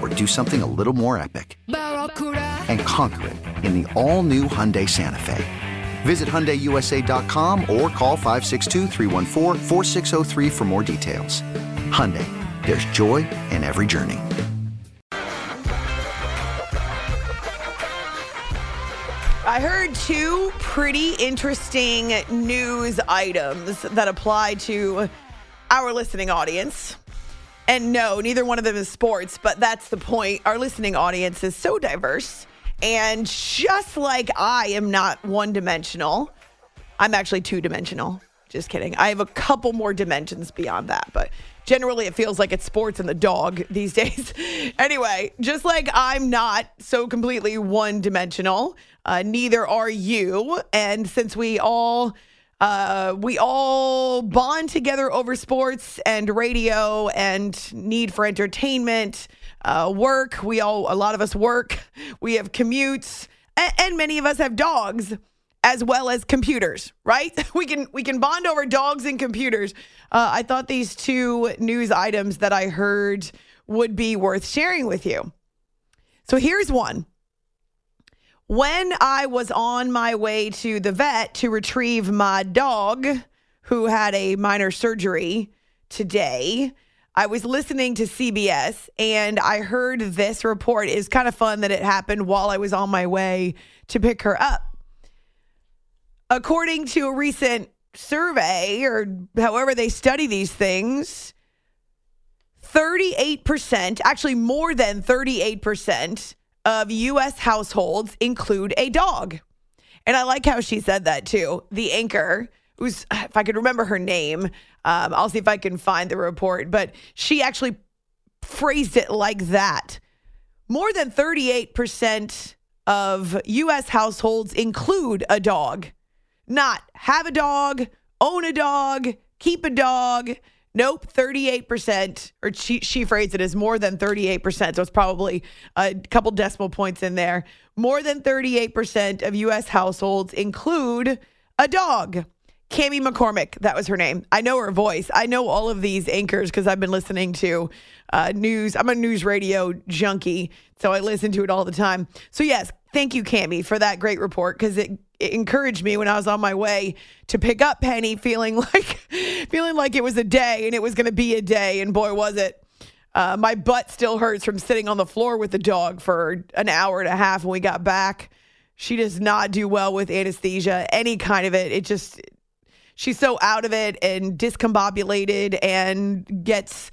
or do something a little more epic and conquer it in the all-new Hyundai Santa Fe. Visit HyundaiUSA.com or call 562-314-4603 for more details. Hyundai, there's joy in every journey. I heard 2 pretty interesting news items that apply to our listening audience. And no, neither one of them is sports, but that's the point. Our listening audience is so diverse. And just like I am not one-dimensional, I'm actually 2-dimensional. Just kidding. I have a couple more dimensions beyond that. But generally, it feels like it's sports and the dog these days. Anyway, just like I'm not so completely one-dimensional, neither are you. And since we all bond together over sports and radio and need for entertainment, work. A lot of us work. We have commutes, and many of us have dogs as well as computers, right? We can bond over dogs and computers. I thought these 2 news items that I heard would be worth sharing with you. So here's one. When I was on my way to the vet to retrieve my dog, who had a minor surgery today, I was listening to CBS and I heard this report. It's kind of fun that it happened while I was on my way to pick her up. According to a recent survey, or however they study these things, 38%, actually more than 38%, of U.S. households include a dog. And I like how she said that too. The anchor, who's, if I could remember her name, I'll see if I can find the report, but she actually phrased it like that. More than 38% of U.S. households include a dog. Not have a dog, own a dog, keep a dog. Nope, 38%, or she phrased it as more than 38%, so it's probably a couple decimal points in there. More than 38% of U.S. households include a dog. Cammie McCormick, that was her name. I know her voice. I know all of these anchors because I've been listening to news. I'm a news radio junkie, so I listen to it all the time. So yes, thank you, Cammie, for that great report because it encouraged me when I was on my way to pick up Penny, feeling like it was a day and it was going to be a day. And boy, was it. My butt still hurts from sitting on the floor with the dog for an hour and a half when we got back. She does not do well with anesthesia, any kind of it. She's so out of it and discombobulated and gets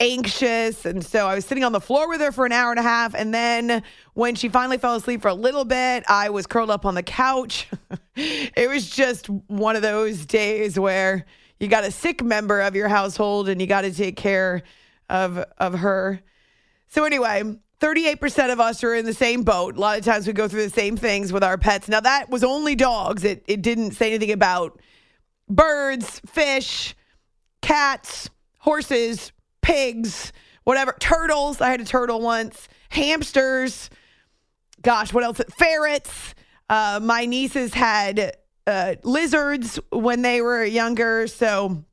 anxious. And so I was sitting on the floor with her for an hour and a half. And then when she finally fell asleep for a little bit, I was curled up on the couch. It was just one of those days where you got a sick member of your household and you got to take care of her. So anyway, 38% of us are in the same boat. A lot of times we go through the same things with our pets. Now that was only dogs. It didn't say anything about birds, fish, cats, horses, pigs, whatever, turtles. I had a turtle once, hamsters. Gosh, what else? Ferrets. My nieces had lizards when they were younger. So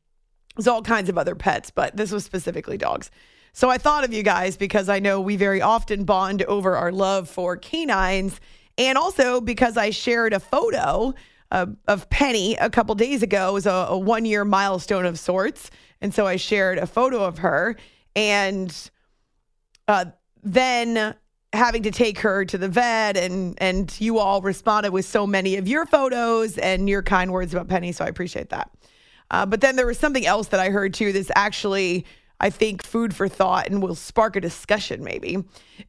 there's all kinds of other pets, but this was specifically dogs. So I thought of you guys because I know we very often bond over our love for canines, and also because I shared a photo of Penny a couple days ago. It was a one-year milestone of sorts, and so I shared a photo of her, and then having to take her to the vet, and you all responded with so many of your photos and your kind words about Penny, so I appreciate that. But then there was something else that I heard too that's actually, I think, food for thought and will spark a discussion maybe.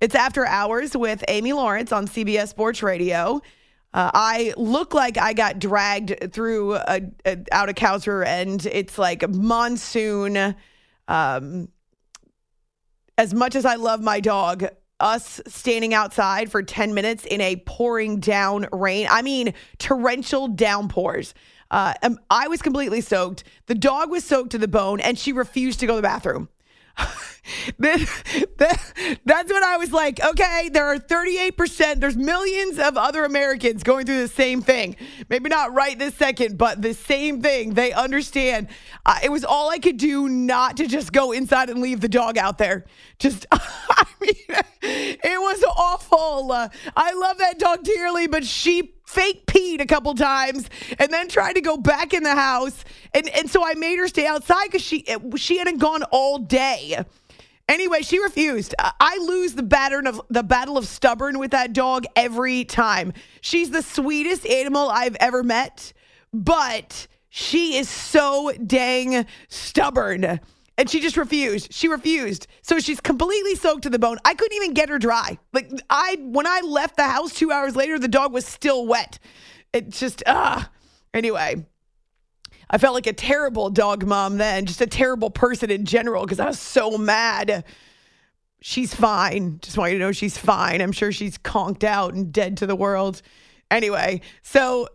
It's After Hours with Amy Lawrence on CBS Sports Radio. I look like I got dragged through out of Couser, and it's like a monsoon. As much as I love my dog, us standing outside for 10 minutes in a pouring down rain. I mean, torrential downpours. I was completely soaked. The dog was soaked to the bone, and she refused to go to the bathroom. That's when I was like, okay, there are 38%. There's millions of other Americans going through the same thing. Maybe not right this second, but the same thing. They understand. It was all I could do not to just go inside and leave the dog out there. Just, I mean, it was awful. I love that dog dearly, but she fake peed a couple times and then tried to go back in the house. And so I made her stay outside because she hadn't gone all day. Anyway, she refused. I lose the battle of stubborn with that dog every time. She's the sweetest animal I've ever met, but she is so dang stubborn. And she just refused. She refused. So she's completely soaked to the bone. I couldn't even get her dry. Like, when I left the house 2 hours later, the dog was still wet. It just, anyway, I felt like a terrible dog mom then, just a terrible person in general because I was so mad. She's fine. Just want you to know she's fine. I'm sure she's conked out and dead to the world. Anyway, so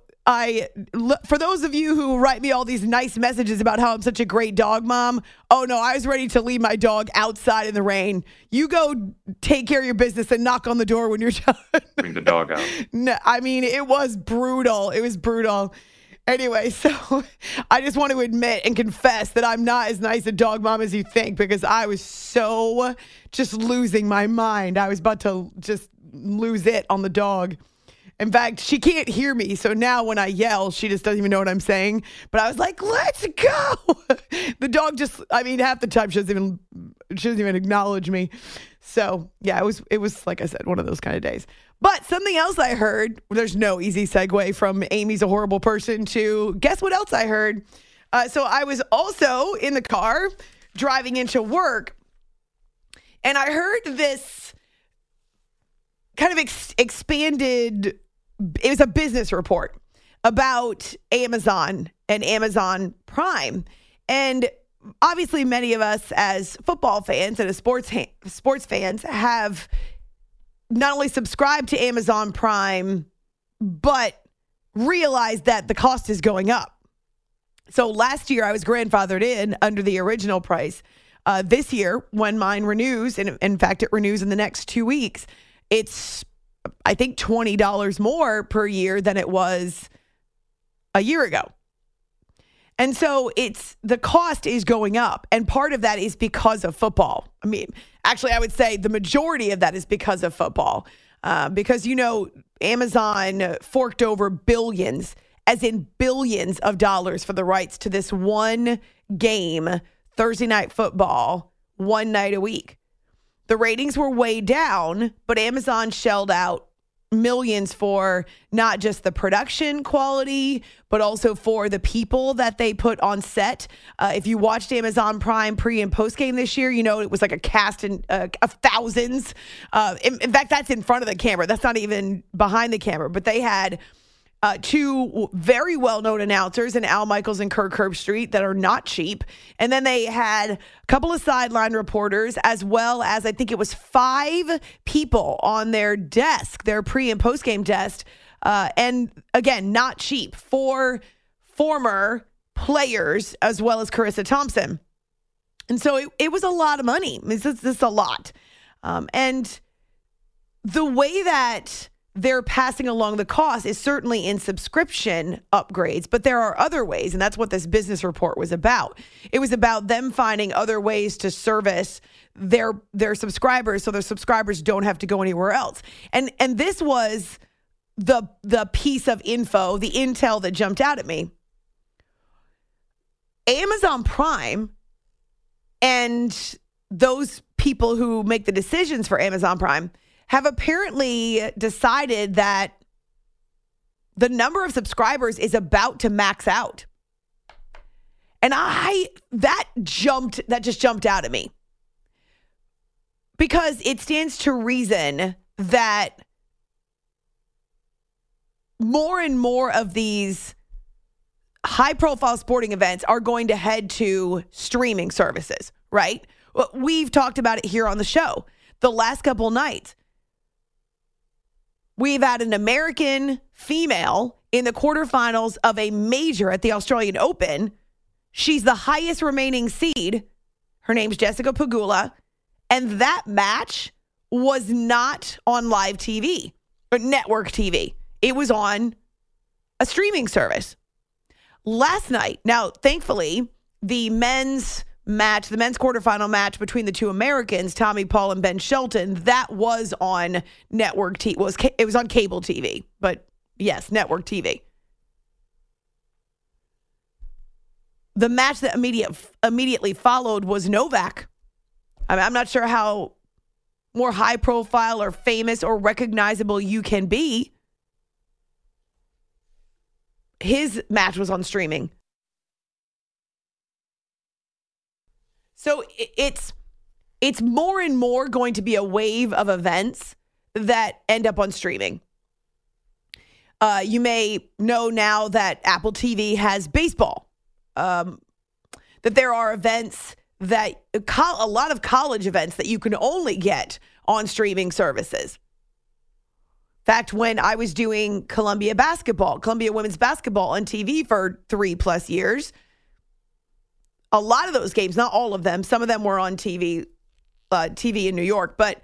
for those of you who write me all these nice messages about how I'm such a great dog mom, oh no, I was ready to leave my dog outside in the rain. You go take care of your business and knock on the door when you're done. Bring the dog out. No, I mean, it was brutal. It was brutal. Anyway, so I just want to admit and confess that I'm not as nice a dog mom as you think, because I was so just losing my mind. I was about to just lose it on the dog. In fact, she can't hear me, so now when I yell, she just doesn't even know what I'm saying. But I was like, "Let's go!" The dog just—I mean, half the time she doesn't even acknowledge me. So yeah, it was like I said, one of those kind of days. But something else I heard. There's no easy segue from Amy's a horrible person to guess what else I heard. So I was also in the car driving into work, and I heard this kind of expanded. It was a business report about Amazon and Amazon Prime. And obviously many of us as football fans and as sports fans have not only subscribed to Amazon Prime, but realized that the cost is going up. So last year I was grandfathered in under the original price. This year when mine renews, and in fact it renews in the next 2 weeks, it's I think $20 more per year than it was a year ago. And so the cost is going up. And part of that is because of football. I mean, actually, I would say the majority of that is because of football. Because, you know, Amazon forked over billions, as in billions of dollars for the rights to this one game, Thursday Night Football, one night a week. The ratings were way down, but Amazon shelled out millions for not just the production quality, but also for the people that they put on set. If you watched Amazon Prime pre and post game this year, you know it was like a cast of thousands. In fact, that's in front of the camera. That's not even behind the camera. But they had two very well-known announcers in Al Michaels and Kirk Herbstreit that are not cheap. And then they had a couple of sideline reporters, as well as I think it was 5 people on their desk, their pre and post-game desk. And again, not cheap. 4 former players, as well as Carissa Thompson. And so it was a lot of money. This is a lot. And the way that they're passing along the cost is certainly in subscription upgrades, but there are other ways, and that's what this business report was about. It was about them finding other ways to service their subscribers so their subscribers don't have to go anywhere else. And this was the piece of info, the intel that jumped out at me. Amazon Prime and those people who make the decisions for Amazon Prime have apparently decided that the number of subscribers is about to max out. And that just jumped out at me. Because it stands to reason that more and more of these high-profile sporting events are going to head to streaming services, right? We've talked about it here on the show the last couple nights. We've had an American female in the quarterfinals of a major at the Australian Open. She's the highest remaining seed. Her name's Jessica Pegula. And that match was not on live TV or network TV. It was on a streaming service. Last night, now, thankfully, the men's quarterfinal match between the two Americans, Tommy Paul and Ben Shelton, that was on network TV. It was on cable TV, but yes, network TV. The match that immediately followed was Novak. I mean, I'm not sure how more high profile or famous or recognizable you can be. His match was on streaming. So it's more and more going to be a wave of events that end up on streaming. You may know now that Apple TV has baseball, that there are events that a lot of college events that you can only get on streaming services. In fact, when I was doing Columbia women's basketball on TV for 3+ years, a lot of those games, not all of them, some of them were on TV in New York, but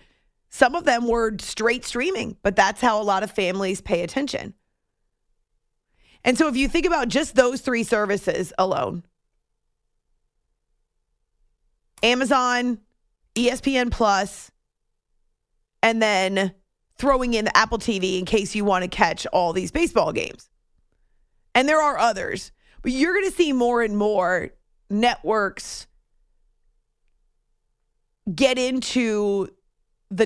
some of them were straight streaming. But that's how a lot of families pay attention. And so if you think about just those three services alone, Amazon, ESPN Plus, and then throwing in the Apple TV in case you want to catch all these baseball games. And there are others, but you're going to see more and more networks get into the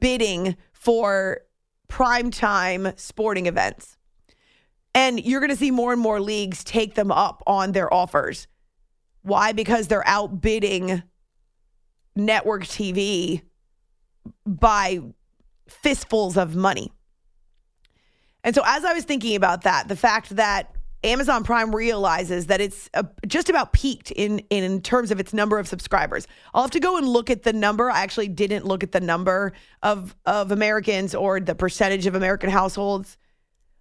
bidding for primetime sporting events. And you're going to see more and more leagues take them up on their offers. Why? Because they're outbidding network TV by fistfuls of money. And so as I was thinking about that, the fact that Amazon Prime realizes that it's just about peaked in terms of its number of subscribers. I'll have to go and look at the number. I actually didn't look at the number of Americans or the percentage of American households.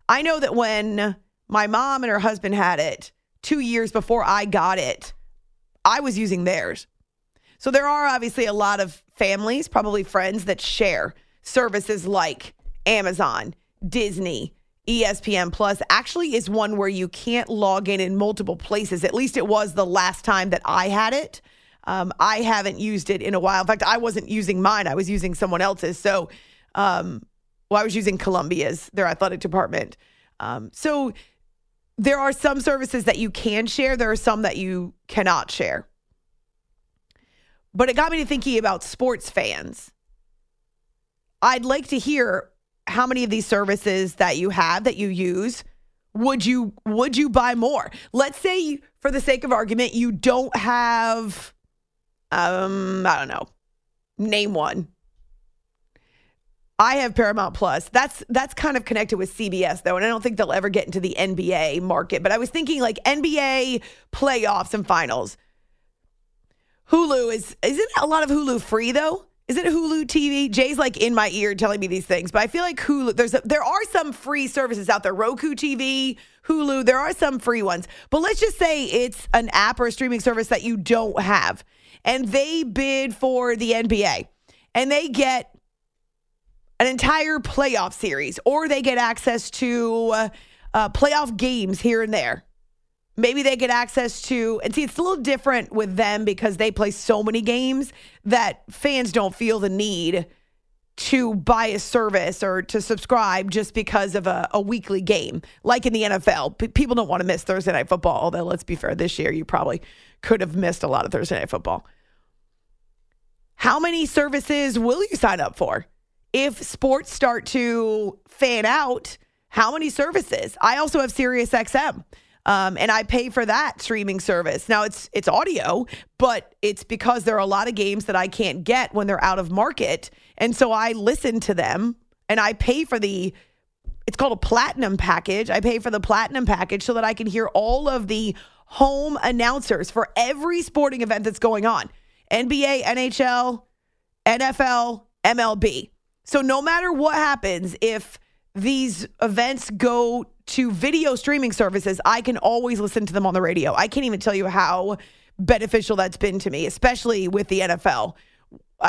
I know that when my mom and her husband had it 2 years before I got it, I was using theirs. So there are obviously a lot of families, probably friends, that share services like Amazon, Disney. ESPN Plus actually is one where you can't log in multiple places. At least it was the last time that I had it. I haven't used it in a while. In fact, I wasn't using mine. I was using someone else's. So, I was using Columbia's, their athletic department. So there are some services that you can share. There are some that you cannot share. But it got me to thinking about sports fans. I'd like to hear how many of these services that you have, that you use, would you buy more? Let's say, for the sake of argument, you don't have, name one. I have Paramount Plus. That's kind of connected with CBS, though, and I don't think they'll ever get into the NBA market. But I was thinking, like, NBA playoffs and finals. Hulu isn't a lot of Hulu free, though? Is it Hulu TV? Jay's like in my ear telling me these things, but I feel like Hulu, there are some free services out there. Roku TV, Hulu, there are some free ones. But let's just say it's an app or a streaming service that you don't have. And they bid for the NBA. And they get an entire playoff series, or they get access to playoff games here and there. Maybe they get access to, and see, it's a little different with them because they play so many games that fans don't feel the need to buy a service or to subscribe just because of a weekly game. Like in the NFL, people don't want to miss Thursday Night Football, although let's be fair, this year you probably could have missed a lot of Thursday Night Football. How many services will you sign up for? If sports start to fan out, how many services? I also have SiriusXM. And I pay for that streaming service. Now, it's audio, but it's because there are a lot of games that I can't get when they're out of market. And so I listen to them, and I pay for it's called a platinum package. I pay for the platinum package so that I can hear all of the home announcers for every sporting event that's going on. NBA, NHL, NFL, MLB. So no matter what happens, if these events go to video streaming services, I can always listen to them on the radio. I can't even tell you how beneficial that's been to me, especially with the NFL,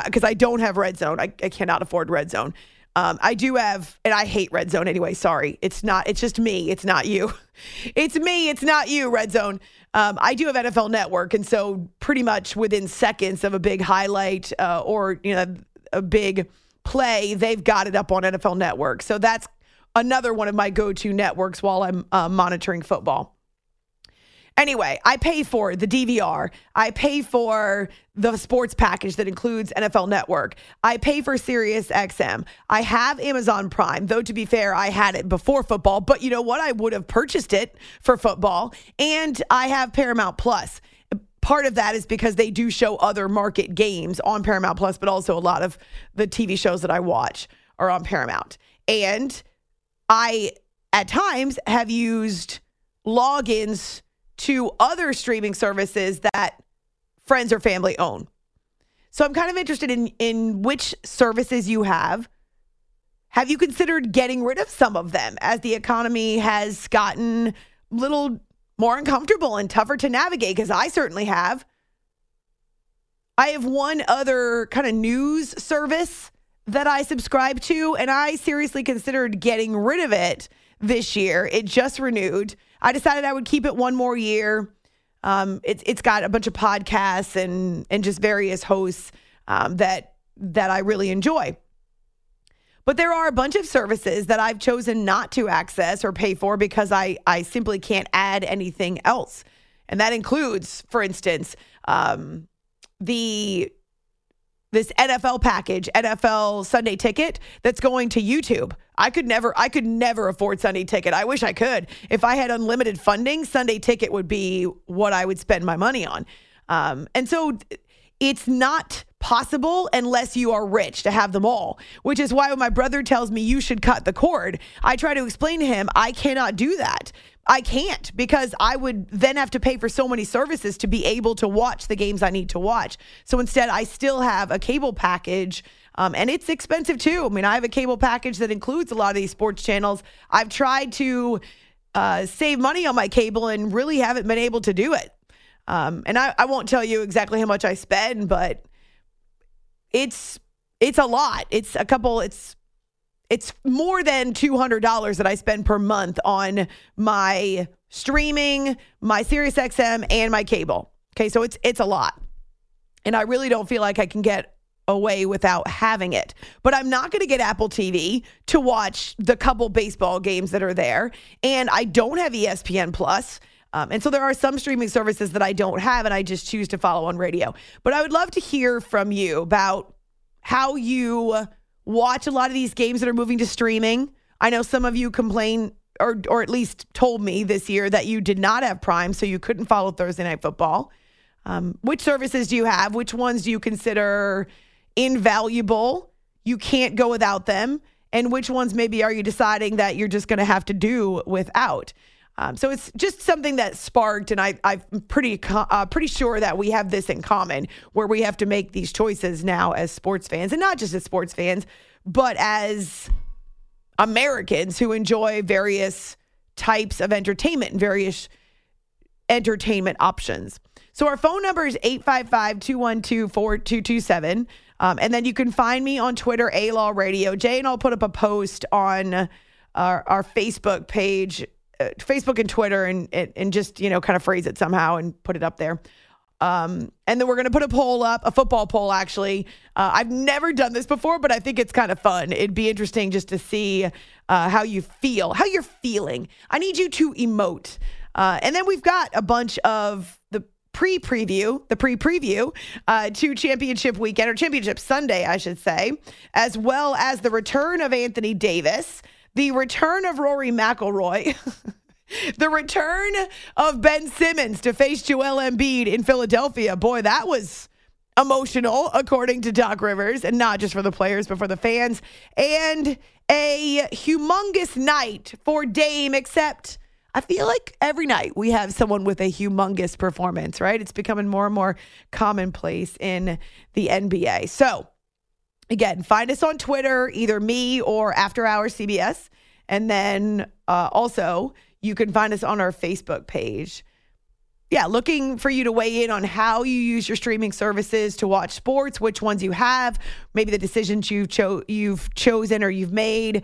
because I don't have Red Zone. I cannot afford Red Zone. I do have, and I hate Red Zone anyway. Sorry. It's just me. It's not you. It's me. It's not you, Red Zone. I do have NFL Network. And so pretty much within seconds of a big highlight or, you know, a big play, they've got it up on NFL Network. So that's another one of my go-to networks while I'm monitoring football. Anyway, I pay for the DVR. I pay for the sports package that includes NFL Network. I pay for SiriusXM. I have Amazon Prime, though, to be fair, I had it before football. But you know what? I would have purchased it for football. And I have Paramount Plus. Part of that is because they do show other market games on Paramount Plus, but also a lot of the TV shows that I watch are on Paramount. And I, at times, have used logins to other streaming services that friends or family own. So I'm kind of interested in which services you have. Have you considered getting rid of some of them as the economy has gotten a little more uncomfortable and tougher to navigate? Because I certainly have. I have one other kind of news service that I subscribe to, and I seriously considered getting rid of it this year. It just renewed. I decided I would keep it one more year. It's got a bunch of podcasts and just various hosts that I really enjoy. But there are a bunch of services that I've chosen not to access or pay for because I simply can't add anything else. And that includes, for instance, this NFL package, NFL Sunday Ticket, that's going to YouTube. I could never afford Sunday Ticket. I wish I could. If I had unlimited funding, Sunday Ticket would be what I would spend my money on. And so it's not possible unless you are rich to have them all, which is why when my brother tells me you should cut the cord, I try to explain to him I cannot do that. I can't, because I would then have to pay for so many services to be able to watch the games I need to watch. So instead, I still have a cable package, and it's expensive too. I mean, I have a cable package that includes a lot of these sports channels. I've tried to save money on my cable and really haven't been able to do it. And I won't tell you exactly how much I spend, but it's a lot. It's more than $200 that I spend per month on my streaming, my SiriusXM, and my cable. Okay, so it's a lot. And I really don't feel like I can get away without having it. But I'm not going to get Apple TV to watch the couple baseball games that are there. And I don't have ESPN Plus. And so there are some streaming services that I don't have, and I just choose to follow on radio. But I would love to hear from you about how you watch a lot of these games that are moving to streaming. I know some of you complained or at least told me this year that you did not have Prime, so you couldn't follow Thursday Night Football. Which services do you have? Which ones do you consider invaluable? You can't go without them. And which ones maybe are you deciding that you're just going to have to do without? So it's just something that sparked, and I'm pretty sure that we have this in common, where we have to make these choices now as sports fans, and not just as sports fans, but as Americans who enjoy various types of entertainment and various entertainment options. So our phone number is 855-212-4227. And then you can find me on Twitter, A-Law Radio. Jay and I'll put up a post on our Facebook page, Facebook and Twitter, and just, you know, kind of phrase it somehow and put it up there. And then we're going to put a poll up, a football poll, actually. I've never done this before, but I think it's kind of fun. It'd be interesting just to see how you feel, how you're feeling. I need you to emote. And then we've got a bunch of the pre-preview to championship weekend, or championship Sunday, I should say, as well as the return of Anthony Davis, the return of Rory McIlroy, the return of Ben Simmons to face Joel Embiid in Philadelphia. Boy, that was emotional, according to Doc Rivers, and not just for the players, but for the fans. And a humongous night for Dame, except I feel like every night we have someone with a humongous performance, right? It's becoming more and more commonplace in the NBA. So, again, find us on Twitter, either me or After Hours CBS. And then also, you can find us on our Facebook page. Yeah, looking for you to weigh in on how you use your streaming services to watch sports, which ones you have, maybe the decisions you've chosen or you've made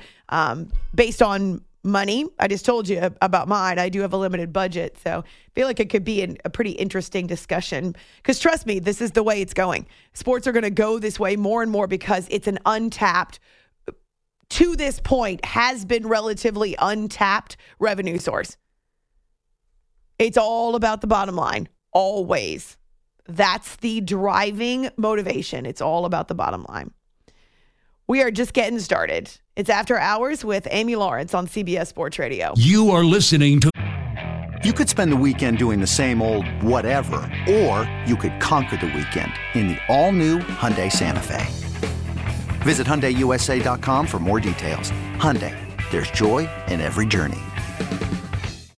based on money. I just told you about mine. I do have a limited budget, so I feel like it could be a pretty interesting discussion. Because trust me, this is the way it's going. Sports are going to go this way more and more because it's an untapped, to this point, has been relatively untapped revenue source. It's all about the bottom line, always. That's the driving motivation. It's all about the bottom line. We are just getting started. It's After Hours with Amy Lawrence on CBS Sports Radio. You are listening to... You could spend the weekend doing the same old whatever, or you could conquer the weekend in the all-new Hyundai Santa Fe. Visit HyundaiUSA.com for more details. Hyundai, there's joy in every journey.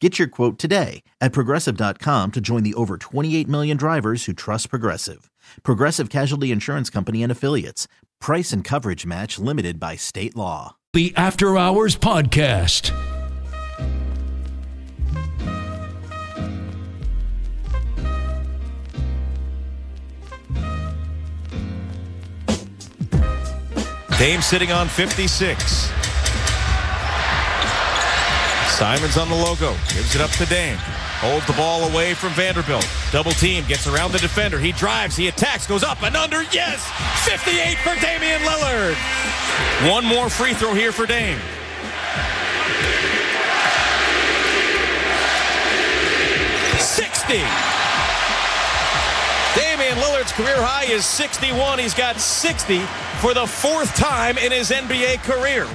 Get your quote today at Progressive.com to join the over 28 million drivers who trust Progressive. Progressive Casualty Insurance Company and Affiliates. Price and coverage match limited by state law. The After Hours Podcast. Dame sitting on 56. Simons on the logo, gives it up to Dame. Holds the ball away from Vanderbilt. Double team, gets around the defender. He drives, he attacks, goes up and under. Yes! 58 for Damian Lillard. One more free throw here for Dame. Damian Lillard's career high is 61. He's got 60 for the fourth time in his NBA career.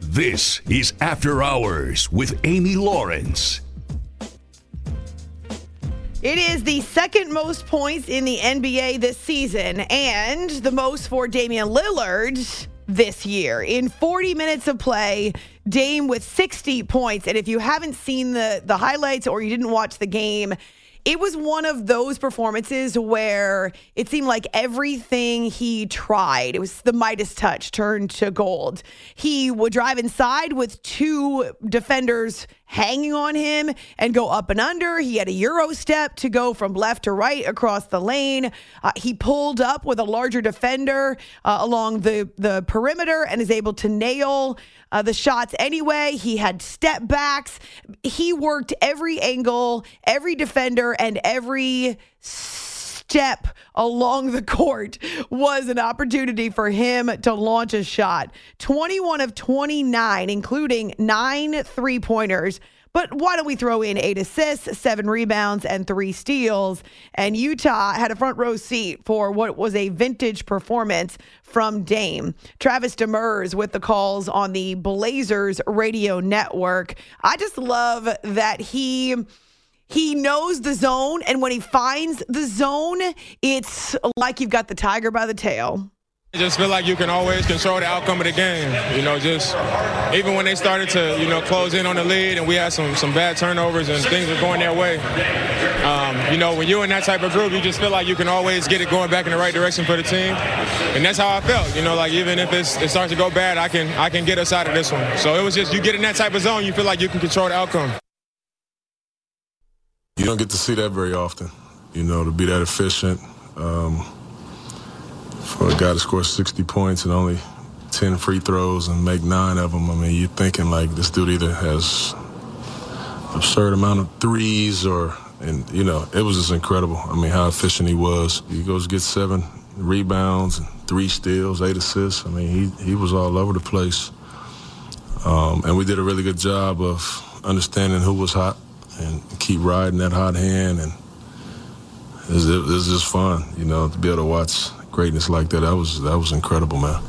This is After Hours with Amy Lawrence. It is the second most points in the NBA this season and the most for Damian Lillard this year. In 40 minutes of play, Dame with 60 points. And if you haven't seen the highlights or you didn't watch the game, it was one of those performances where it seemed like everything he tried, it was the Midas touch turned to gold. He would drive inside with two defenders hanging on him and go up and under. He had a Euro step to go from left to right across the lane. He pulled up with a larger defender along the perimeter and is able to nail the shots anyway. He had step backs. He worked every angle, every defender, and every step along the court was an opportunity for him to launch a shot. 21 of 29, including 9 three-pointers. But why don't we throw in 8 assists, 7 rebounds, and 3 steals? And Utah had a front row seat for what was a vintage performance from Dame. Travis Demers with the calls on the Blazers radio network. I just love that he knows the zone, and when he finds the zone, it's like you've got the tiger by the tail. I just feel like you can always control the outcome of the game. You know, just even when they started to, you know, close in on the lead and we had some bad turnovers and things were going their way. You know, when you're in that type of group, you just feel like you can always get it going back in the right direction for the team. And that's how I felt. You know, like even if it starts to go bad, I can get us out of this one. So it was just you get in that type of zone, you feel like you can control the outcome. You don't get to see that very often, you know, to be that efficient. For a guy to score 60 points and only 10 free throws and make 9 of them, I mean, you're thinking, like, this dude either has an absurd amount of threes or, and, you know, it was just incredible. I mean, how efficient he was. He goes get 7 rebounds, and 3 steals, 8 assists. I mean, he was all over the place. And we did a really good job of understanding who was hot and keep riding that hot hand. And it was just fun, you know, to be able to watch greatness like that. That was incredible, man.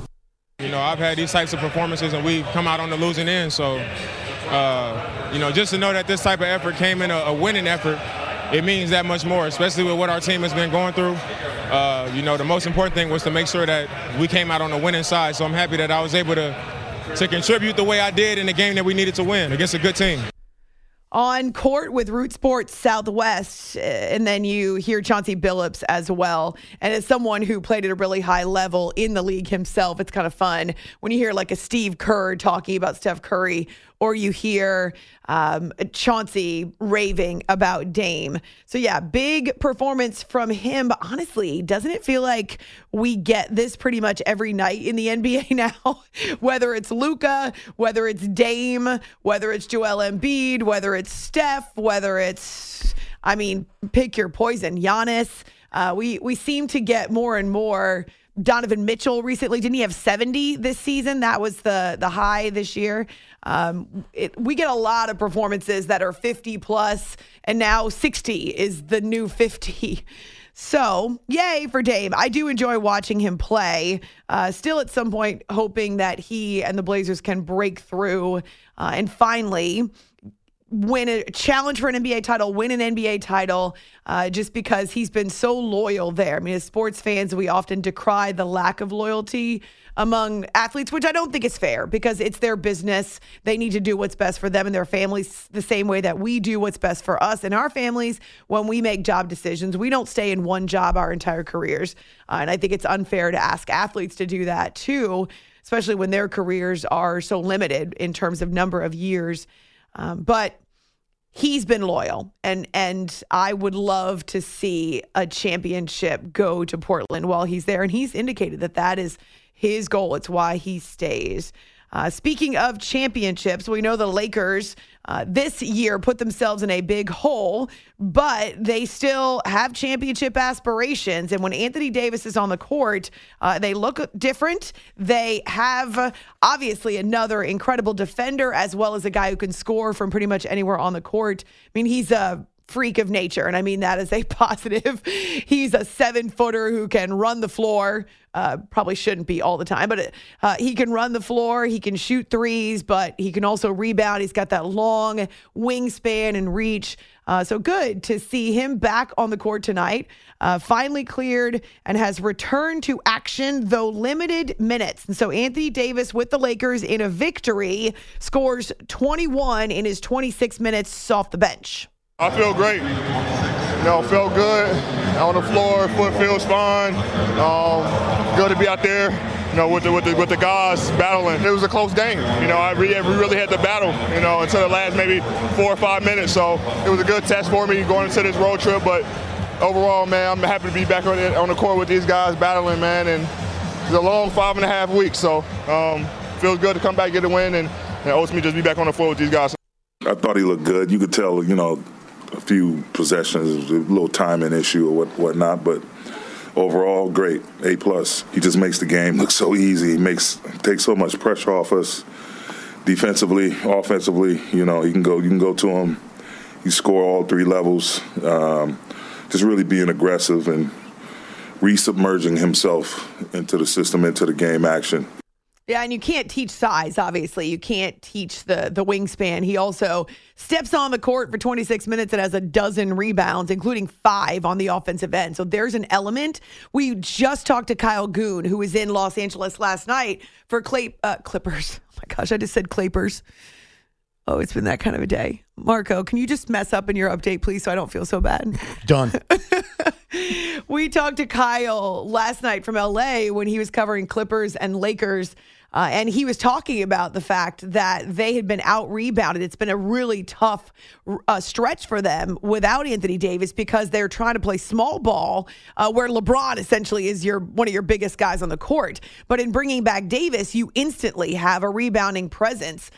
You know, I've had these types of performances and we've come out on the losing end, so you know, just to know that this type of effort came in a winning effort, it means that much more, especially with what our team has been going through. You know, the most important thing was to make sure that we came out on the winning side, so I'm happy that I was able to contribute the way I did in the game that we needed to win against a good team. On court with Root Sports Southwest, and then you hear Chauncey Billups as well. And as someone who played at a really high level in the league himself, it's kind of fun when you hear like a Steve Kerr talking about Steph Curry, or you hear Chauncey raving about Dame. So yeah, big performance from him. But honestly, doesn't it feel like we get this pretty much every night in the NBA now? Whether it's Luka, whether it's Dame, whether it's Joel Embiid, whether it's Steph, whether it's, I mean, pick your poison, Giannis. We seem to get more and more. Donovan Mitchell recently, didn't he have 70 this season? That was the high this year. We get a lot of performances that are 50 plus, and now 60 is the new 50. So, yay for Dame. I do enjoy watching him play. Still at some point hoping that he and the Blazers can break through and finally win a challenge for an NBA title, win an NBA title, just because he's been so loyal there. I mean, as sports fans, we often decry the lack of loyalty among athletes, which I don't think is fair because it's their business. They need to do what's best for them and their families the same way that we do what's best for us and our families when we make job decisions. We don't stay in one job our entire careers. And I think it's unfair to ask athletes to do that too, especially when their careers are so limited in terms of number of years. But he's been loyal, and I would love to see a championship go to Portland while he's there. And he's indicated that is his goal. It's why he stays. Speaking of championships, we know the Lakers this year put themselves in a big hole, but they still have championship aspirations. And when Anthony Davis is on the court, they look different. They have obviously another incredible defender as well as a guy who can score from pretty much anywhere on the court. I mean, he's a freak of nature, and I mean that as a positive. He's a 7-footer who can run the floor. Probably shouldn't be all the time, but he can run the floor. He can shoot threes, but he can also rebound. He's got that long wingspan and reach. So good to see him back on the court tonight. Finally cleared and has returned to action, though limited minutes. And so Anthony Davis with the Lakers in a victory scores 21 in his 26 minutes off the bench. I feel great. You know, felt good on the floor. Foot feels fine. Good to be out there. You know, with the guys battling. It was a close game. You know, we really had to battle. You know, until the last maybe 4 or 5 minutes. So it was a good test for me going into this road trip. But overall, man, I'm happy to be back on the court with these guys battling, man. And it's a long 5.5 weeks. So feels good to come back, get a win, and ultimately just be back on the floor with these guys. I thought he looked good. You could tell, you know, a few possessions, a little timing issue or whatnot, but overall, great, A+. He just makes the game look so easy. He takes so much pressure off us. defensively, offensively, you know, you can go to him. You score all three levels. Just really being aggressive and resubmerging himself into the system, into the game action. Yeah, and you can't teach size, obviously. You can't teach the wingspan. He also steps on the court for 26 minutes and has a dozen rebounds, including 5 on the offensive end. So there's an element. We just talked to Kyle Goon, who was in Los Angeles last night for Clippers. Oh, my gosh, I just said Clippers. Oh, it's been that kind of a day. Marco, can you just mess up in your update, please, so I don't feel so bad? Done. We talked to Kyle last night from LA when he was covering Clippers and Lakers, and he was talking about the fact that they had been out-rebounded. It's been a really tough stretch for them without Anthony Davis because they're trying to play small ball, where LeBron essentially is one of your biggest guys on the court. But in bringing back Davis, you instantly have a rebounding presence.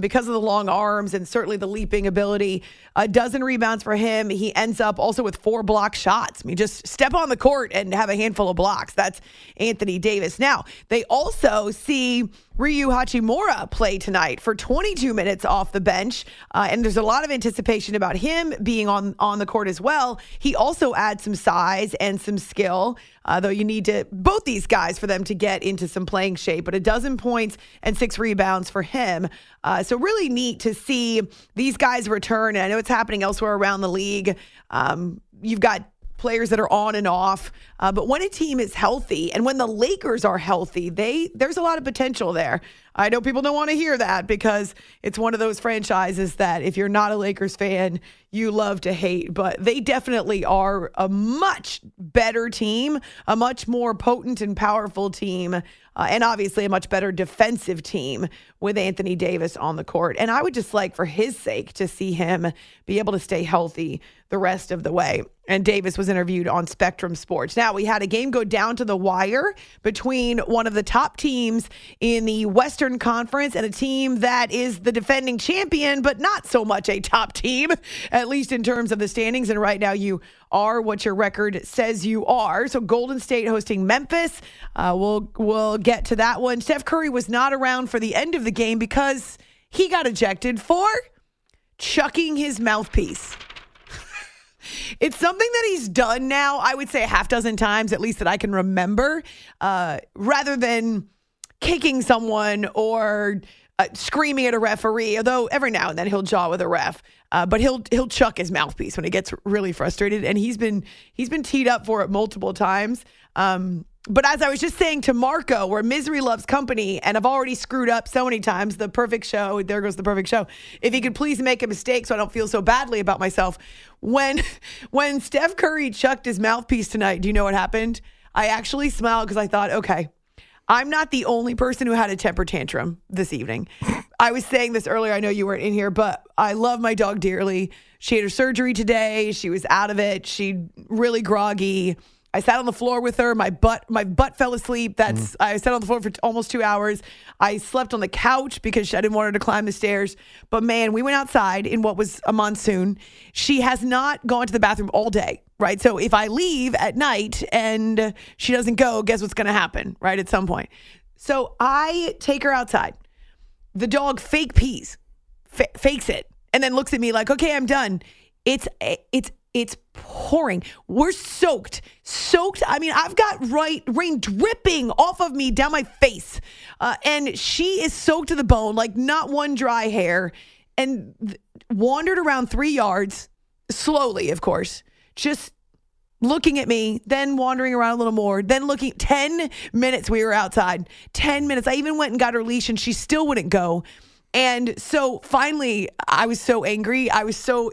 Because of the long arms and certainly the leaping ability. A dozen rebounds for him. He ends up also with 4 block shots. I mean, just step on the court and have a handful of blocks. That's Anthony Davis. Now, they also see Ryu Hachimura play tonight for 22 minutes off the bench, and there's a lot of anticipation about him being on the court as well. He also adds some size and some skill, though you need to both these guys for them to get into some playing shape, but a dozen points and 6 rebounds for him. So really neat to see these guys return, and I know it's happening elsewhere around the league. You've got players that are on and off. But when a team is healthy and when the Lakers are healthy, there's a lot of potential there. I know people don't want to hear that because it's one of those franchises that if you're not a Lakers fan, you love to hate. But they definitely are a much better team, a much more potent and powerful team, and obviously a much better defensive team with Anthony Davis on the court. And I would just like, for his sake, to see him be able to stay healthy the rest of the way. And Davis was interviewed on Spectrum Sports. Now, we had a game go down to the wire between one of the top teams in the Western Conference and a team that is the defending champion, but not so much a top team, at least in terms of the standings. And right now you are what your record says you are. So Golden State hosting Memphis. We'll get to that one. Steph Curry was not around for the end of the game because he got ejected for chucking his mouthpiece. It's something that he's done now, I would say a half dozen times, at least that I can remember, rather than kicking someone or screaming at a referee, although every now and then he'll jaw with a ref, but he'll chuck his mouthpiece when he gets really frustrated, and he's been teed up for it multiple times. But as I was just saying to Marco, where misery loves company, and I've already screwed up so many times, the perfect show, there goes the perfect show. If he could please make a mistake so I don't feel so badly about myself. When Steph Curry chucked his mouthpiece tonight, do you know what happened? I actually smiled because I thought, okay, I'm not the only person who had a temper tantrum this evening. I was saying this earlier. I know you weren't in here, but I love my dog dearly. She had her surgery today. She was out of it. She really groggy. I sat on the floor with her. My butt fell asleep. I sat on the floor for almost 2 hours. I slept on the couch because I didn't want her to climb the stairs. But man, we went outside in what was a monsoon. She has not gone to the bathroom all day, right? So if I leave at night and she doesn't go, guess what's going to happen, right? At some point. So I take her outside. The dog fake pees, fakes it, and then looks at me like, okay, I'm done. It's pouring. We're soaked. I mean, I've got rain dripping off of me down my face. And she is soaked to the bone, like not one dry hair, and wandered around 3 yards slowly, of course, just looking at me, then wandering around a little more, then looking. 10 minutes we were outside. 10 minutes. I even went and got her leash, and she still wouldn't go. And so finally, I was so angry. I was so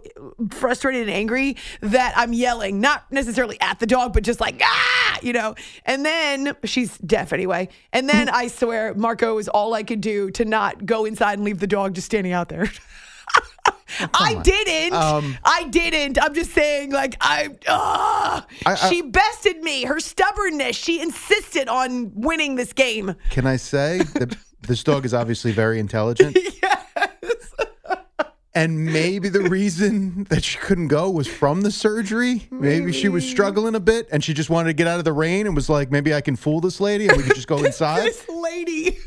frustrated and angry that I'm yelling, not necessarily at the dog, but just like, ah, you know. And then she's deaf anyway. And then I swear, Marco, is all I could do to not go inside and leave the dog just standing out there. I didn't. I'm just saying, like, she bested me. Her stubbornness. She insisted on winning this game. Can I say that? This dog is obviously very intelligent. Yes. And maybe the reason that she couldn't go was from the surgery. Maybe she was struggling a bit and she just wanted to get out of the rain and was like, maybe I can fool this lady and we could just go inside. This lady.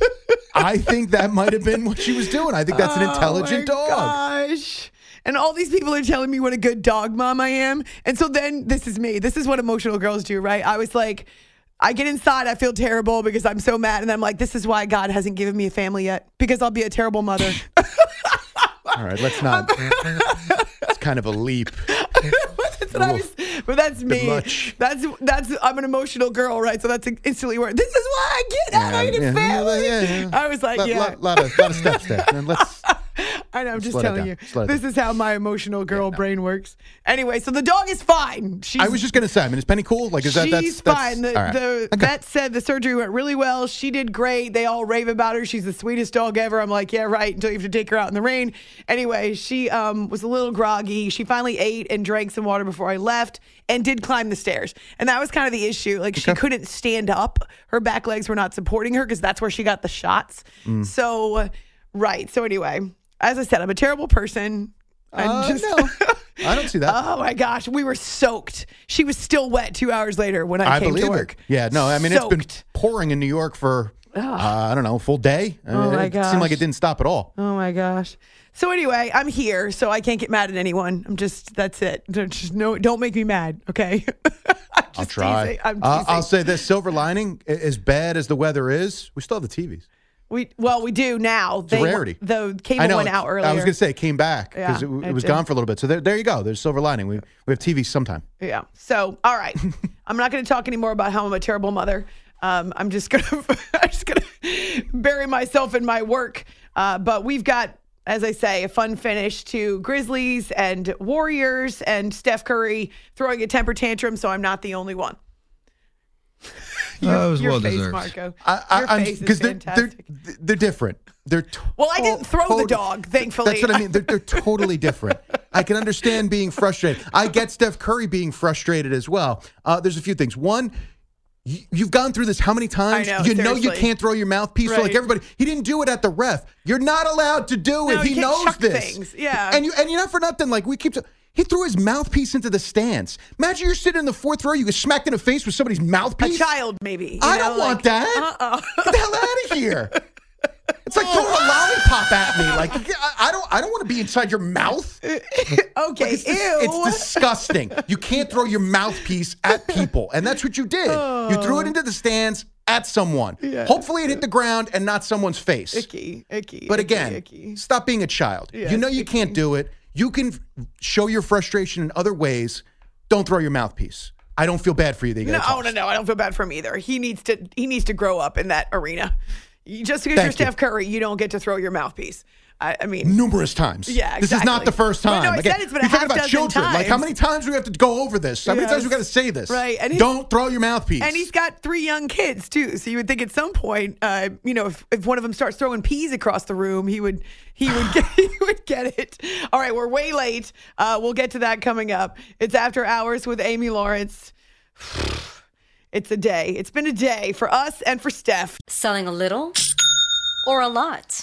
I think that might have been what she was doing. I think that's an intelligent dog. Gosh. And all these people are telling me what a good dog mom I am. And so then this is me. This is what emotional girls do, right? I was like, I get inside, I feel terrible because I'm so mad. And I'm like, this is why God hasn't given me a family yet, because I'll be a terrible mother. All right, let's not. It's kind of a leap. But that's me. That's I'm an emotional girl, right? So that's instantly where this is why I get out of the family. I was like, lot of steps there. And let's. I know, I'm just telling you. This is how my emotional girl brain works. Anyway, so the dog is fine. I was just going to say, I mean, is Penny cool? Like, is that that's fine. The vet said the surgery went really well. She did great. They all rave about her. She's the sweetest dog ever. I'm like, yeah, right, until you have to take her out in the rain. Anyway, she was a little groggy. She finally ate and drank some water before I left and did climb the stairs. And that was kind of the issue. Like, she couldn't stand up. Her back legs were not supporting her because that's where she got the shots. So, right. So, anyway. As I said, I'm a terrible person. No, I don't see that. Oh, my gosh. We were soaked. She was still wet 2 hours later when I came to work. Yeah, no, I mean, it's been pouring in New York for, I don't know, a full day. It seemed like it didn't stop at all. Oh, my gosh. So, anyway, I'm here, so I can't get mad at anyone. I'm just, that's it. Don't make me mad, okay? I'll try. I'll say this, silver lining, as bad as the weather is, we still have the TVs. We do now. It's a rarity. The cable went out earlier. I was going to say it came back because it was gone for a little bit. So there you go. There's silver lining. We have TV sometime. Yeah. So all right, I'm not going to talk anymore about how I'm a terrible mother. I'm just going to bury myself in my work. But we've got, as I say, a fun finish to Grizzlies and Warriors and Steph Curry throwing a temper tantrum. So I'm not the only one. That was well deserved, Marco. Because they're different. I didn't throw the dog, thankfully. That's what I mean. They're totally different. I can understand being frustrated. I get Steph Curry being frustrated as well. There's a few things. One, you've gone through this how many times? I know, you can't throw your mouthpiece. Right. So like everybody, he didn't do it at the ref. You're not allowed to do it. No, he knows this. Things. Yeah, and you're not for nothing. Like we keep. He threw his mouthpiece into the stands. Imagine you're sitting in the fourth row, you get smacked in the face with somebody's mouthpiece. A child, maybe. I don't want that. Get the hell out of here. It's like throwing a lollipop at me. Like I don't want to be inside your mouth. Okay, it's disgusting. You can't throw your mouthpiece at people, and that's what you did. Oh. You threw it into the stands at someone. Yeah. Hopefully it hit the ground and not someone's face. Icky. But again, stop being a child. Yeah, you can't do it. You can show your frustration in other ways. Don't throw your mouthpiece. I don't feel bad for you. No, I don't feel bad for him either. He needs to grow up in that arena. Just because you're Steph Curry, you don't get to throw your mouthpiece. I mean, numerous times. Yeah, exactly. This is not the first time. No, it's been a half dozen times. You're talking about children. Like, how many times do we have to go over this? How many times do we got to say this? Right. And don't throw your mouthpiece. And he's got 3 young kids too, so you would think at some point, if one of them starts throwing peas across the room, he would get it. All right, we're way late. We'll get to that coming up. It's After Hours with Amy Lawrence. It's a day. It's been a day for us and for Steph. Selling a little or a lot.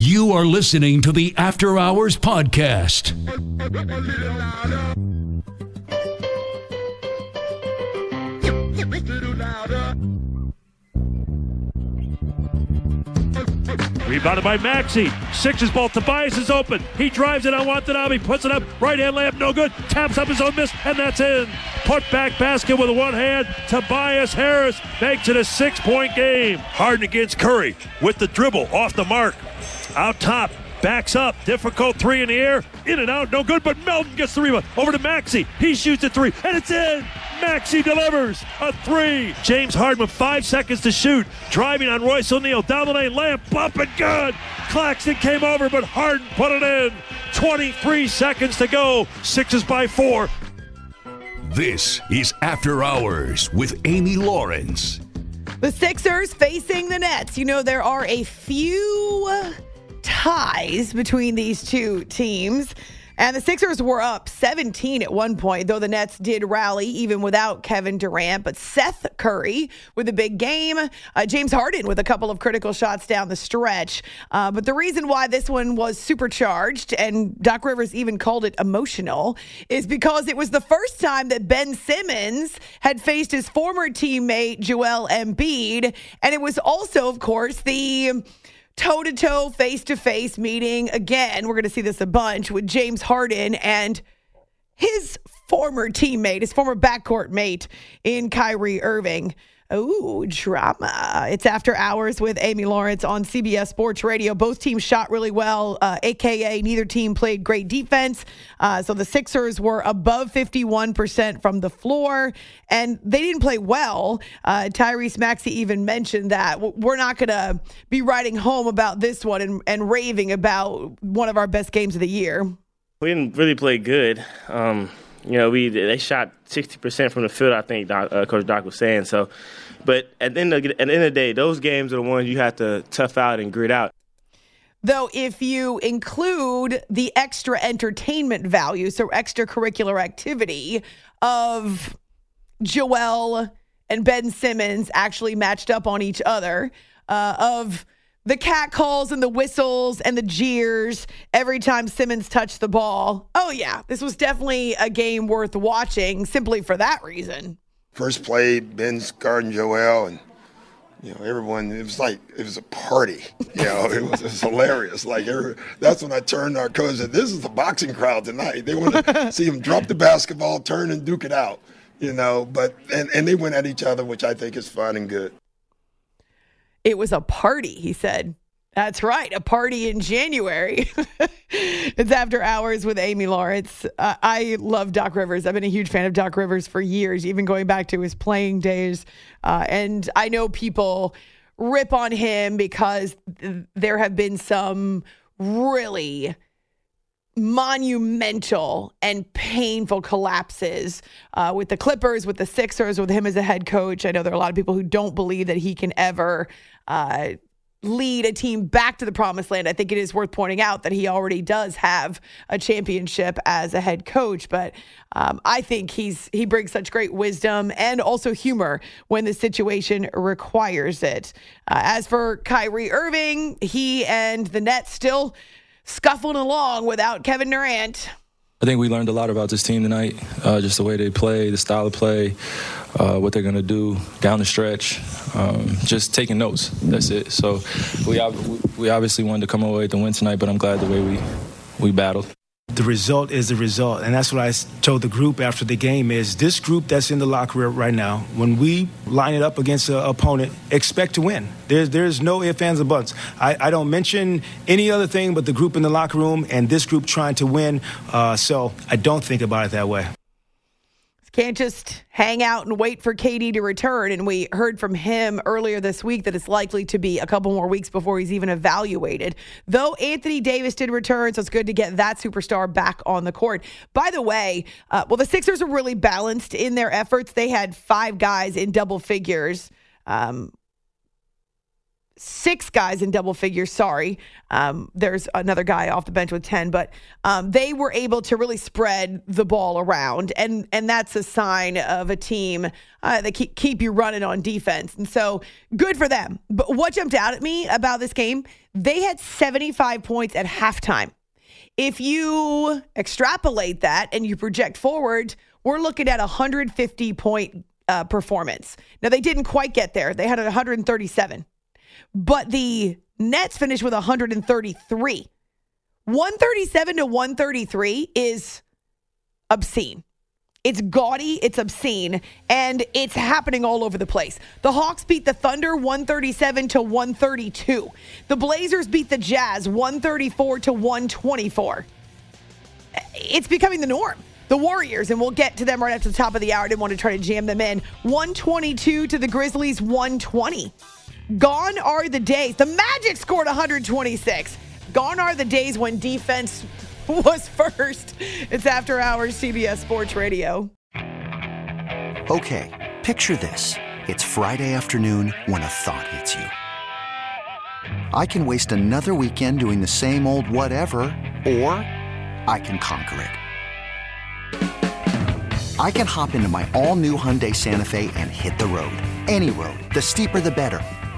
You are listening to the After Hours Podcast. Rebounded by Maxey. Sixers ball. Tobias is open. He drives it on Watanabe. Puts it up. Right-hand layup. No good. Taps up his own miss. And that's in. Put back basket with one hand. Tobias Harris makes it a 6-point game. Harden against Curry with the dribble. Off the mark. Out top, backs up, difficult three in the air, in and out, no good, but Melton gets the rebound, over to Maxey, he shoots a three, and it's in! Maxey delivers a three! James Harden with 5 seconds to shoot, driving on Royce O'Neal, down the lane, layup, bump and good! Claxton came over, but Harden put it in! 23 seconds to go, Sixers by 4. This is After Hours with Amy Lawrence. The Sixers facing the Nets. You know, there are a few ties between these two teams, and the Sixers were up 17 at one point, though the Nets did rally even without Kevin Durant. But Seth Curry with a big game, James Harden with a couple of critical shots down the stretch. But the reason why this one was supercharged, and Doc Rivers even called it emotional, is because it was the first time that Ben Simmons had faced his former teammate Joel Embiid, and it was also, of course, the toe-to-toe, face-to-face meeting. Again, we're going to see this a bunch with James Harden and his former teammate, his former backcourt mate in Kyrie Irving. Ooh, drama. It's After Hours with Amy Lawrence on CBS Sports Radio. Both teams shot really well, a.k.a. neither team played great defense. So the Sixers were above 51% from the floor, and they didn't play well. Tyrese Maxey even mentioned that. We're not going to be writing home about this one and raving about one of our best games of the year. We didn't really play good. They shot 60% from the field, I think Coach Doc was saying. So, but at the end of the day, those games are the ones you have to tough out and grit out. Though if you include the extra entertainment value, so extracurricular activity of Joel and Ben Simmons actually matched up on each other, of the catcalls and the whistles and the jeers every time Simmons touched the ball. Oh, yeah, this was definitely a game worth watching simply for that reason. First play, Ben's guarding Joel, and, everyone, it was a party. It was hilarious. That's when I turned to our coach and said, this is the boxing crowd tonight. They want to see him drop the basketball, turn and duke it out, But they went at each other, which I think is fun and good. It was a party, he said. That's right, a party in January. It's After Hours with Amy Lawrence. I love Doc Rivers. I've been a huge fan of Doc Rivers for years, even going back to his playing days. And I know people rip on him because there have been some really monumental and painful collapses with the Clippers, with the Sixers, with him as a head coach. I know there are a lot of people who don't believe that he can ever lead a team back to the promised land. I think it is worth pointing out that he already does have a championship as a head coach, but I think he brings such great wisdom and also humor when the situation requires it. As for Kyrie Irving, he and the Nets still scuffled along without Kevin Durant. I think we learned a lot about this team tonight, just the way they play, the style of play, what they're going to do down the stretch, just taking notes. That's it. So we obviously wanted to come away to win tonight, but I'm glad the way we battled. The result is the result, and that's what I told the group after the game is this group that's in the locker room right now, when we line it up against an opponent, expect to win. There's no ifs, ands, or buts. I don't mention any other thing but the group in the locker room and this group trying to win, so I don't think about it that way. Can't just hang out and wait for KD to return. And we heard from him earlier this week that it's likely to be a couple more weeks before he's even evaluated. Though Anthony Davis did return, so it's good to get that superstar back on the court. By the way, the Sixers are really balanced in their efforts. They had five guys in double figures. Six guys in double figures, sorry. There's another guy off the bench with 10, but they were able to really spread the ball around, and that's a sign of a team that keep you running on defense. And so, good for them. But what jumped out at me about this game, they had 75 points at halftime. If you extrapolate that and you project forward, we're looking at a 150-point performance. Now, they didn't quite get there. They had 137. But the Nets finished with 133. 137 to 133 is obscene. It's gaudy, it's obscene, and it's happening all over the place. The Hawks beat the Thunder 137 to 132. The Blazers beat the Jazz 134 to 124. It's becoming the norm. The Warriors, and we'll get to them right after the top of the hour. I didn't want to try to jam them in. 122 to the Grizzlies, 120. Gone are the days. The Magic scored 126. Gone are the days when defense was first. It's After Hours CBS Sports Radio. Okay, picture this. It's Friday afternoon when a thought hits you. I can waste another weekend doing the same old whatever, or I can conquer it. I can hop into my all-new Hyundai Santa Fe and hit the road. Any road. The steeper, the better.